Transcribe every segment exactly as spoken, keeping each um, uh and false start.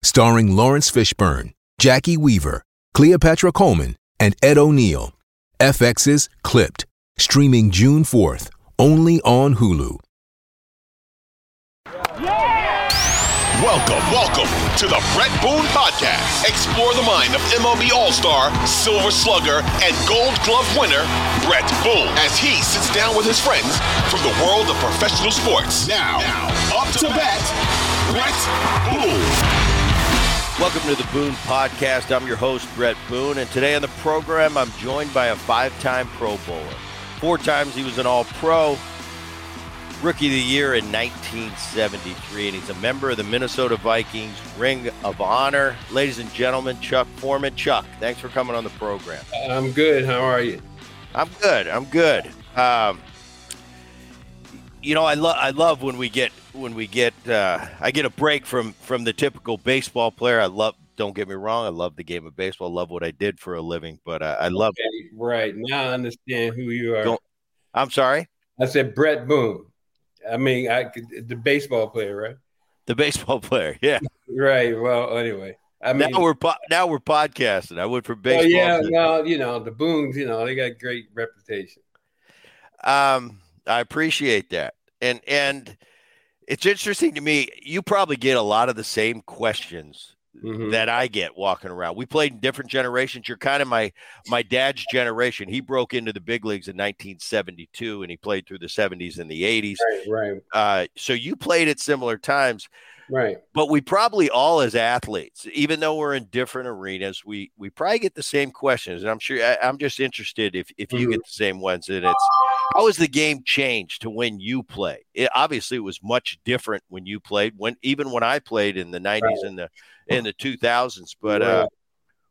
Starring Lawrence Fishburne, Jackie Weaver, Cleopatra Coleman, and Ed O'Neill. F X's Clipped, streaming June fourth, only on Hulu. Yeah! Welcome, welcome to the Brett Boone Podcast. Explore the mind of M L B All-Star, Silver Slugger, and Gold Glove winner, Brett Boone, as he sits down with his friends from the world of professional sports. Now, now up to bat, Brett Boone. Welcome to the Boone Podcast. I'm your host, Brett Boone, and today on the program, I'm joined by a five-time Pro Bowler. Four times he was an All-Pro, Rookie of the Year in nineteen seventy-three, and he's a member of the Minnesota Vikings Ring of Honor. Ladies and gentlemen, Chuck Foreman. Chuck, thanks for coming on the program. I'm good. How are you? I'm good. I'm good. Um, you know, I love I love when we get... when we get uh I get a break from from the typical baseball player. I love, don't get me wrong, I love the game of baseball, love what I did for a living, but uh, I love okay, right now I understand who you are. Don't, I'm sorry, I said Brett Boone. I mean, I the baseball player, right? The baseball player, yeah. Right, well, anyway, I mean, now we're po- now we're podcasting. I went from baseball. Oh, yeah, to- now, you know, the Boones, you know, they got great reputation. Um I appreciate that. And and it's interesting to me, you probably get a lot of the same questions mm-hmm. that I get walking around. We played in different generations. You're kind of my my dad's generation. He broke into the big leagues in nineteen seventy-two, and he played through the seventies and the eighties. Right, right. Uh, so you played at similar times. Right. But we probably all as athletes, even though we're in different arenas, we we probably get the same questions. And I'm sure I, I'm just interested if, if you mm-hmm. get the same ones. And it's, how has the game changed to when you play? It, obviously, it was much different when you played, when even when I played in the nineties right. and the in the two thousands. But right. uh,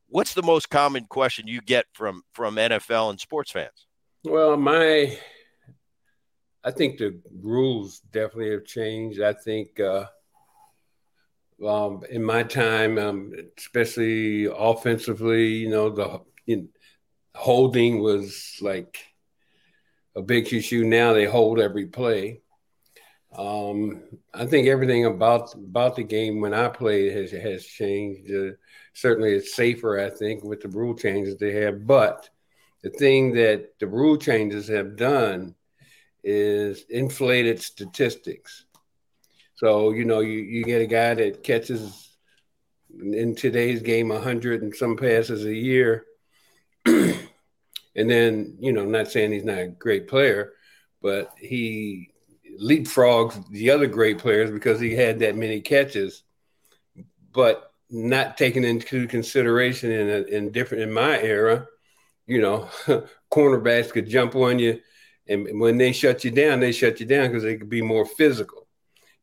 what's the most common question you get from from N F L and sports fans? Well, my I think the rules definitely have changed. I think uh, um, in my time, um, especially offensively, you know, the in, holding was like a big issue. Now they hold every play. Um, I think everything about about the game when I played has has changed. Uh, certainly, it's safer, I think, with the rule changes they have. But the thing that the rule changes have done is inflated statistics. So, you know, you, you get a guy that catches in today's game one hundred and some passes a year. And then, you know, I'm not saying he's not a great player, but he leapfrogs the other great players because he had that many catches, but not taken into consideration in a, in different in my era, you know, cornerbacks could jump on you, and when they shut you down, they shut you down because they could be more physical.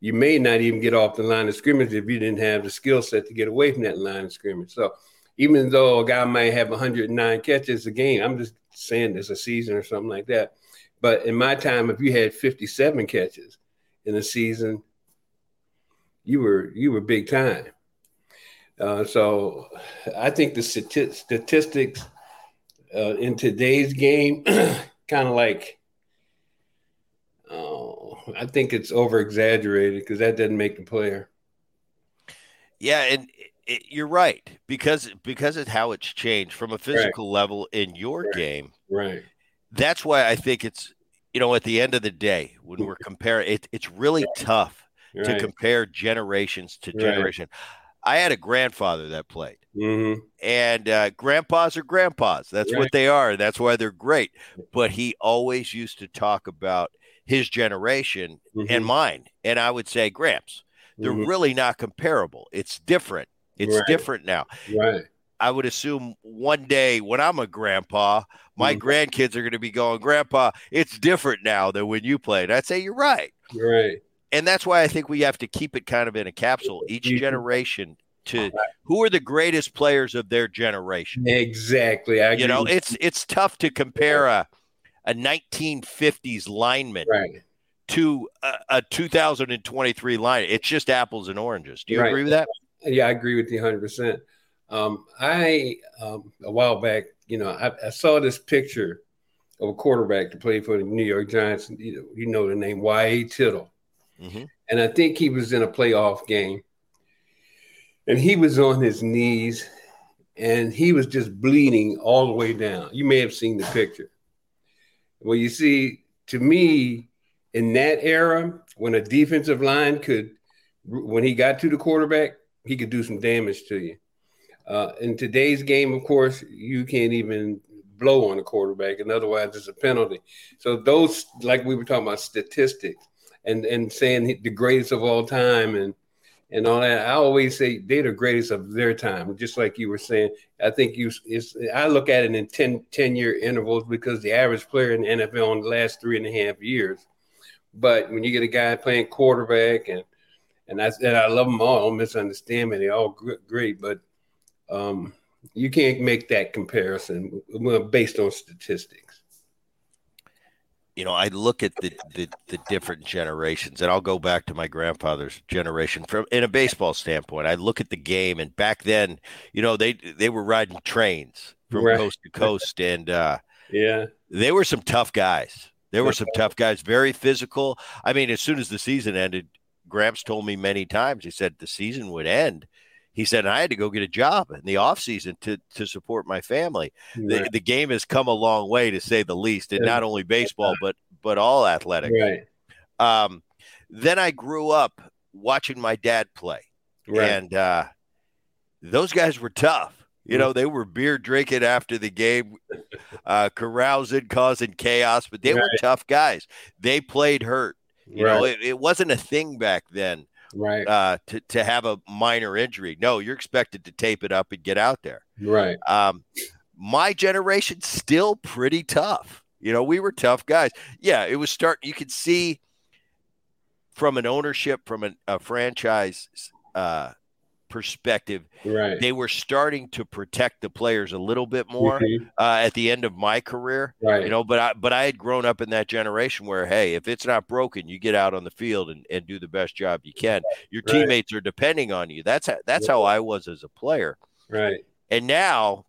You may not even get off the line of scrimmage if you didn't have the skill set to get away from that line of scrimmage. So even though a guy might have one hundred nine catches a game, I'm just saying it's a season or something like that. But in my time, if you had fifty-seven catches in a season, you were you were big time. Uh, so I think the stati- statistics uh, in today's game kind of like, oh, I think it's over-exaggerated because that doesn't make the player. Yeah, and it, you're right, because because of how it's changed from a physical right. level in your right. game. Right. That's why I think it's, you know, at the end of the day, when we're comparing, it, it's really right. tough right. to compare generations to right. generation. I had a grandfather that played. Mm-hmm. And uh, grandpas are grandpas. That's right. What they are. And that's why they're great. But he always used to talk about his generation mm-hmm. and mine. And I would say, Gramps, they're mm-hmm. really not comparable. It's different. It's right. different now. Right. I would assume one day when I'm a grandpa, my mm-hmm. grandkids are going to be going, Grandpa, it's different now than when you played. I'd say you're right. Right. And that's why I think we have to keep it kind of in a capsule. Each generation to who are the greatest players of their generation. Exactly. I you know, it's it's tough to compare a a nineteen fifties lineman right. to a, a two thousand twenty-three lineman. It's just apples and oranges. Do you right. agree with that? Yeah, I agree with you one hundred percent. Um, I, um, a while back, you know, I, I saw this picture of a quarterback to play for the New York Giants. You know, you know the name Y A Tittle. Mm-hmm. And I think he was in a playoff game. And he was on his knees, and he was just bleeding all the way down. You may have seen the picture. Well, you see, to me, in that era, when a defensive line could, when he got to the quarterback, he could do some damage to you. Uh, in today's game, of course, you can't even blow on the quarterback, and otherwise it's a penalty. So those, like we were talking about statistics and, and saying the greatest of all time and And all that, I always say they're the greatest of their time, just like you were saying. I think you, it's, I look at it in ten, ten-year intervals because the average player in the N F L in the last three and a half years. But when you get a guy playing quarterback, and and I and I love them all, I don't misunderstand me, they're all great, but um, you can't make that comparison based on statistics. You know, I look at the, the, the different generations, and I'll go back to my grandfather's generation from in a baseball standpoint. I look at the game, and back then, you know, they they were riding trains from right. coast to coast, and uh, yeah, they were some tough guys. There were some tough guys, very physical. I mean, as soon as the season ended, Gramps told me many times, he said the season would end. He said, I had to go get a job in the offseason to, to support my family. Right. The, the game has come a long way, to say the least, and not only baseball, but but all athletic. Right. Um, then I grew up watching my dad play. Right. And uh, those guys were tough. You know, they were beer drinking after the game, uh, carousing, causing chaos, but they right. were tough guys. They played hurt. You right. know, it, it wasn't a thing back then. Right. Uh, to, to have a minor injury. No, you're expected to tape it up and get out there. Right. Um, my generation's still pretty tough. You know, we were tough guys. Yeah, it was starting. You could see from an ownership, from an, a franchise uh, perspective, right. they were starting to protect the players a little bit more mm-hmm. uh, at the end of my career. Right. You know, but I, but I had grown up in that generation where, hey, if it's not broken, you get out on the field and, and do the best job you can. Your right. teammates are depending on you. That's how, that's yeah. how I was as a player. Right. And now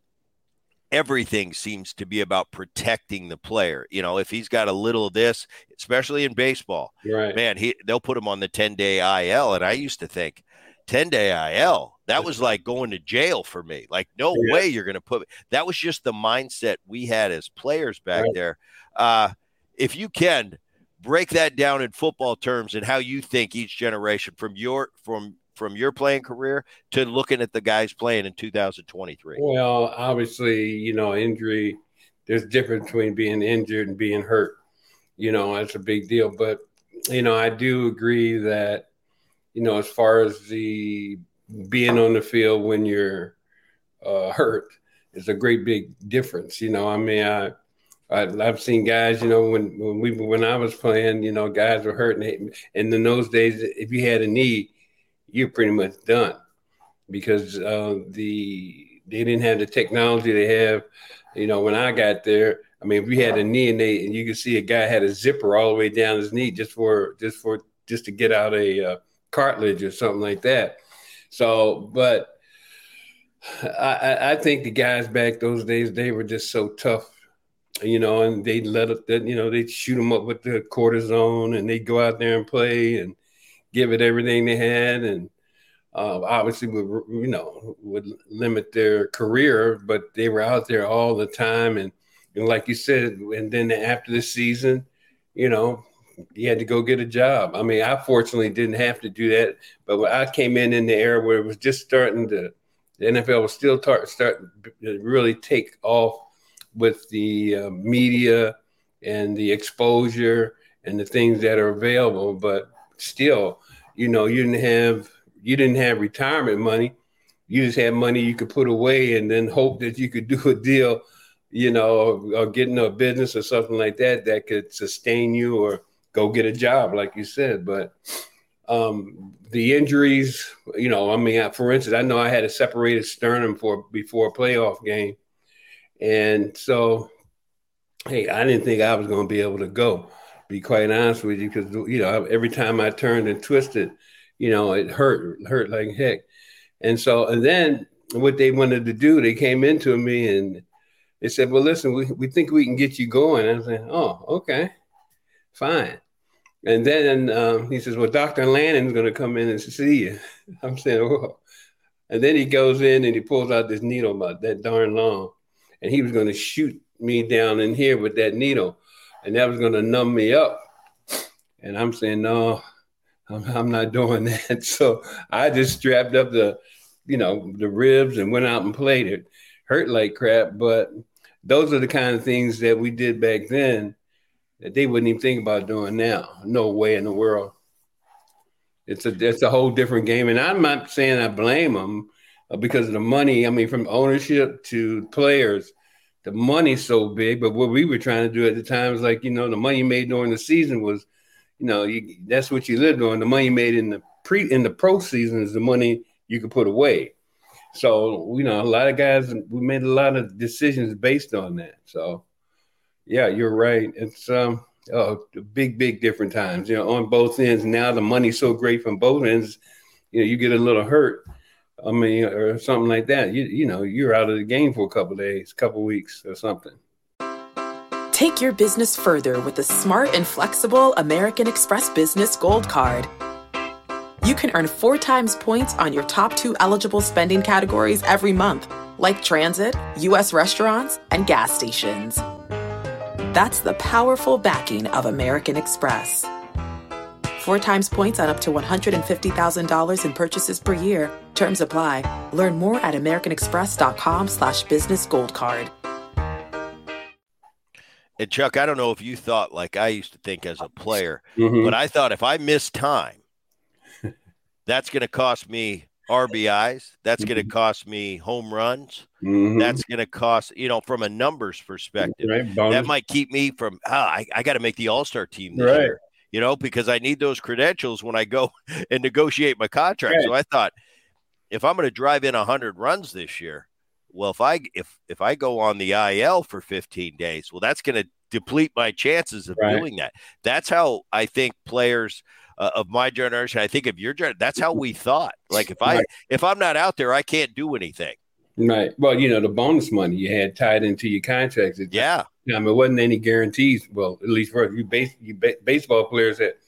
everything seems to be about protecting the player. You know, if he's got a little of this, especially in baseball, right. man, he they'll put him on the ten-day I L. And I used to think, ten-day I L, that was like going to jail for me. Like, no yeah. way you're going to put me. That was just the mindset we had as players back right. there. Uh, if you can, break that down in football terms and how you think each generation from your from from your playing career to looking at the guys playing in two thousand twenty-three. Well, obviously, you know, injury, there's a difference between being injured and being hurt. You know, that's a big deal. But, you know, I do agree that, you know, as far as the being on the field when you're uh, hurt, it's a great big difference. You know, I mean, I, I I've seen guys, you know, when when we when I was playing, you know, guys were hurt, and, and in those days, if you had a knee, you're pretty much done because uh, the they didn't have the technology they have. You know, when I got there, I mean, if you had a knee, and they and you could see a guy had a zipper all the way down his knee just for just for just to get out a uh, cartilage or something like that. So, but I, I think the guys back those days, they were just so tough, you know, and they'd let up that, you know, they'd shoot them up with the cortisone, and they'd go out there and play and give it everything they had. And uh, obviously would, you know, would limit their career, but they were out there all the time. And, and like you said, and then after the season, you know, you had to go get a job. I mean, I fortunately didn't have to do that, but when I came in in the era where it was just starting to, the N F L was still tar- starting to really take off with the uh, media and the exposure and the things that are available. But still, you know, you didn't have you didn't have retirement money. You just had money you could put away and then hope that you could do a deal, you know, or get into a business or something like that that could sustain you, or go get a job, like you said. But um, the injuries, you know, I mean, I, for instance, I know I had a separated sternum for before a playoff game. And so, hey, I didn't think I was going to be able to go, be quite honest with you, because, you know, every time I turned and twisted, you know, it hurt, it hurt like heck. And so, and then what they wanted to do, they came into me and they said, well, listen, we, we think we can get you going. And I said, oh, okay, fine. And then um, he says, well, Doctor Lannon's going to come in and see you. I'm saying, whoa. And then he goes in and he pulls out this needle about that darn long. And he was going to shoot me down in here with that needle. And that was going to numb me up. And I'm saying, no, I'm, I'm not doing that. So I just strapped up the, you know, the ribs and went out and played. It hurt like crap, but those are the kind of things that we did back then that they wouldn't even think about doing now. No way in the world. It's a it's a whole different game. And I'm not saying I blame them because of the money. I mean, from ownership to players, the money's so big. But what we were trying to do at the time was like, you know, the money made during the season was, you know, you, that's what you lived on. The money made in the pre in the pro season is the money you could put away. So, you know, a lot of guys, we made a lot of decisions based on that. So, yeah, you're right. It's um, oh, big, big different times, you know, on both ends. Now the money's so great from both ends, you know, you get a little hurt, I mean, or something like that. You, you know, you're out of the game for a couple of days, a couple of weeks or something. Take your business further with the smart and flexible American Express Business Gold Card. You can earn four times points on your top two eligible spending categories every month, like transit, U S restaurants, and gas stations. That's the powerful backing of American Express. Four times points on up to one hundred fifty thousand dollars in purchases per year. Terms apply. Learn more at americanexpress.com slash business gold card. And Chuck, I don't know if you thought like I used to think as a player, mm-hmm. but I thought if I miss time, that's going to cost me R B Is. That's mm-hmm. going to cost me home runs. Mm-hmm. That's going to cost, you know, from a numbers perspective, right, that might keep me from, ah, I, I got to make the All-Star team this right. year, you know, because I need those credentials when I go and negotiate my contract. Right. So I thought if I'm going to drive in one hundred runs this year, well, if I, if, if I go on the I L for fifteen days, well, that's going to deplete my chances of right. doing that. That's how I think players Uh, of my generation, I think of your generation, that's how we thought. Like if I right. if I'm not out there, I can't do anything. Right. Well, you know, the bonus money you had tied into your contracts. It, yeah. I mean, it wasn't any guarantees. Well, at least for you, base, you ba- baseball players that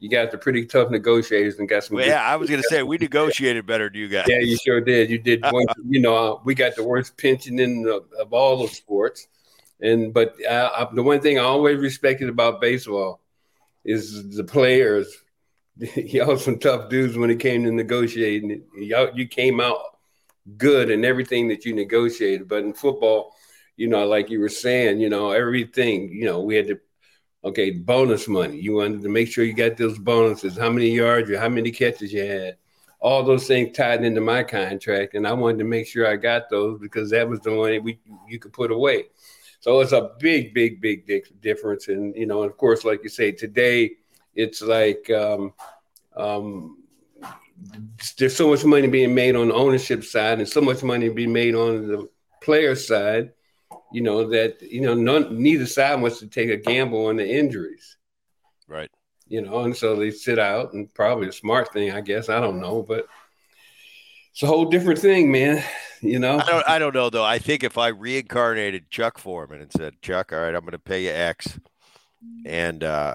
you guys are pretty tough negotiators and got some. Well, yeah, I was going to say we negotiated better than you guys. Yeah, you sure did. You did. One, you know, we got the worst pension in the, of all the sports, and but I, I, the one thing I always respected about baseball is the players. Y'all some tough dudes when it came to negotiating. Y'all, you came out good in everything that you negotiated. But in football, you know, like you were saying, you know, everything, you know, we had to, okay, bonus money. You wanted to make sure you got those bonuses, how many yards or how many catches you had, all those things tied into my contract. And I wanted to make sure I got those because that was the one that we you could put away. So it's a big, big, big difference. And, you know, of course, like you say, today, it's like um, um, there's so much money being made on the ownership side and so much money being made on the player side, you know, that, you know, none, neither side wants to take a gamble on the injuries. Right. You know, and so they sit out, and probably a smart thing, I guess. I don't know, but it's a whole different thing, man. You know, I don't, I don't know, though. I think if I reincarnated Chuck Foreman and said, Chuck, all right, I'm going to pay you X, and uh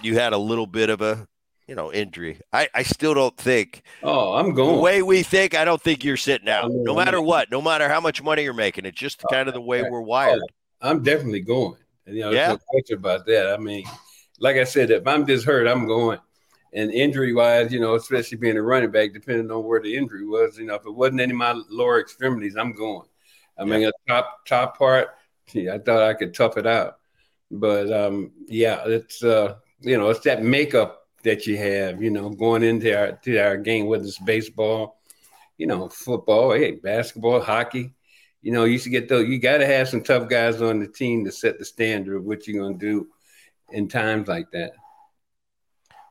you had a little bit of a, you know, injury. I, I still don't think. Oh, I'm going. The way we think, I don't think you're sitting out. No matter what, no matter how much money you're making, it's just kind of the way we're wired. I'm definitely going. You know, there's yeah. no question about that. I mean, like I said, if I'm just hurt, I'm going. And injury-wise, you know, especially being a running back, depending on where the injury was, you know, if it wasn't any of my lower extremities, I'm going. I mean, yeah. a top top part, gee, I thought I could tough it out. But, um, yeah, it's, uh, you know, it's that makeup that you have, you know, going into our, to our game, whether it's baseball, you know, football, hey, basketball, hockey. You know, you used to get those. You got to have some tough guys on the team to set the standard of what you're going to do in times like that.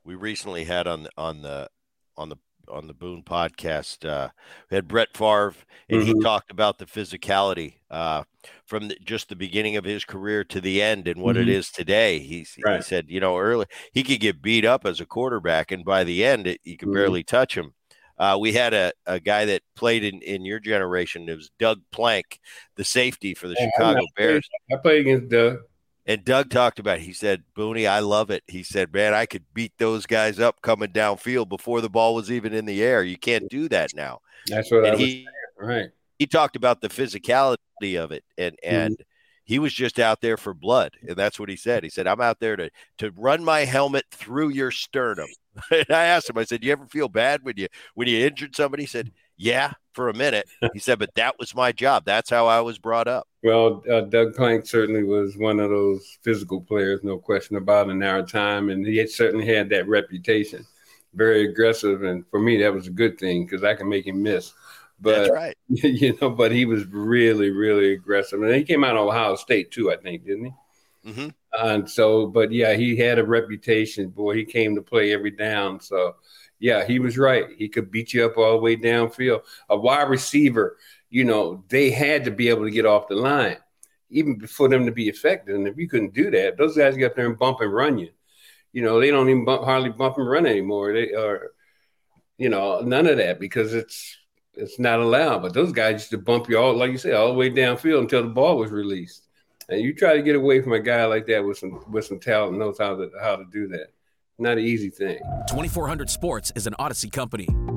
We recently had on the, on the on the on the Boone podcast, uh, we had Brett Favre, and mm-hmm. he talked about the physicality uh, from the, just the beginning of his career to the end, and what mm-hmm. it is today. He, right. he said, you know, early he could get beat up as a quarterback, and by the end, it, you could mm-hmm. barely touch him. Uh, we had a, a guy that played in, in your generation. It was Doug Plank, the safety for the yeah, Chicago I Bears. Played, I played against Doug. And Doug talked about it. He said, Booney, I love it. He said, man, I could beat those guys up coming downfield before the ball was even in the air. You can't do that now. That's what and I was he, saying. Right. He talked about the physicality of it, and, and mm-hmm. he was just out there for blood, and that's what he said. He said, I'm out there to, to run my helmet through your sternum. And I asked him, I said, do you ever feel bad when you when you injured somebody? He said, yeah, for a minute. He said, but that was my job. That's how I was brought up. Well, uh, Doug Plank certainly was one of those physical players, no question about it, in our time. And he had certainly had that reputation, very aggressive. And for me, that was a good thing because I can make him miss. But, that's right. You know, but he was really, really aggressive. And he came out of Ohio State, too, I think, didn't he? Mm-hmm. And so, but yeah, he had a reputation. Boy, he came to play every down. So, yeah, he was right. He could beat you up all the way downfield. A wide receiver, you know, they had to be able to get off the line, even for them to be effective. And if you couldn't do that, those guys get up there and bump and run you. You know, they don't even bump, hardly bump and run anymore. They are, you know, none of that because it's it's not allowed. But those guys used to bump you all, like you said, all the way downfield until the ball was released. And you try to get away from a guy like that with some with some talent, knows how to how to do that. Not an easy thing. twenty-four hundred Sports is an Odyssey company.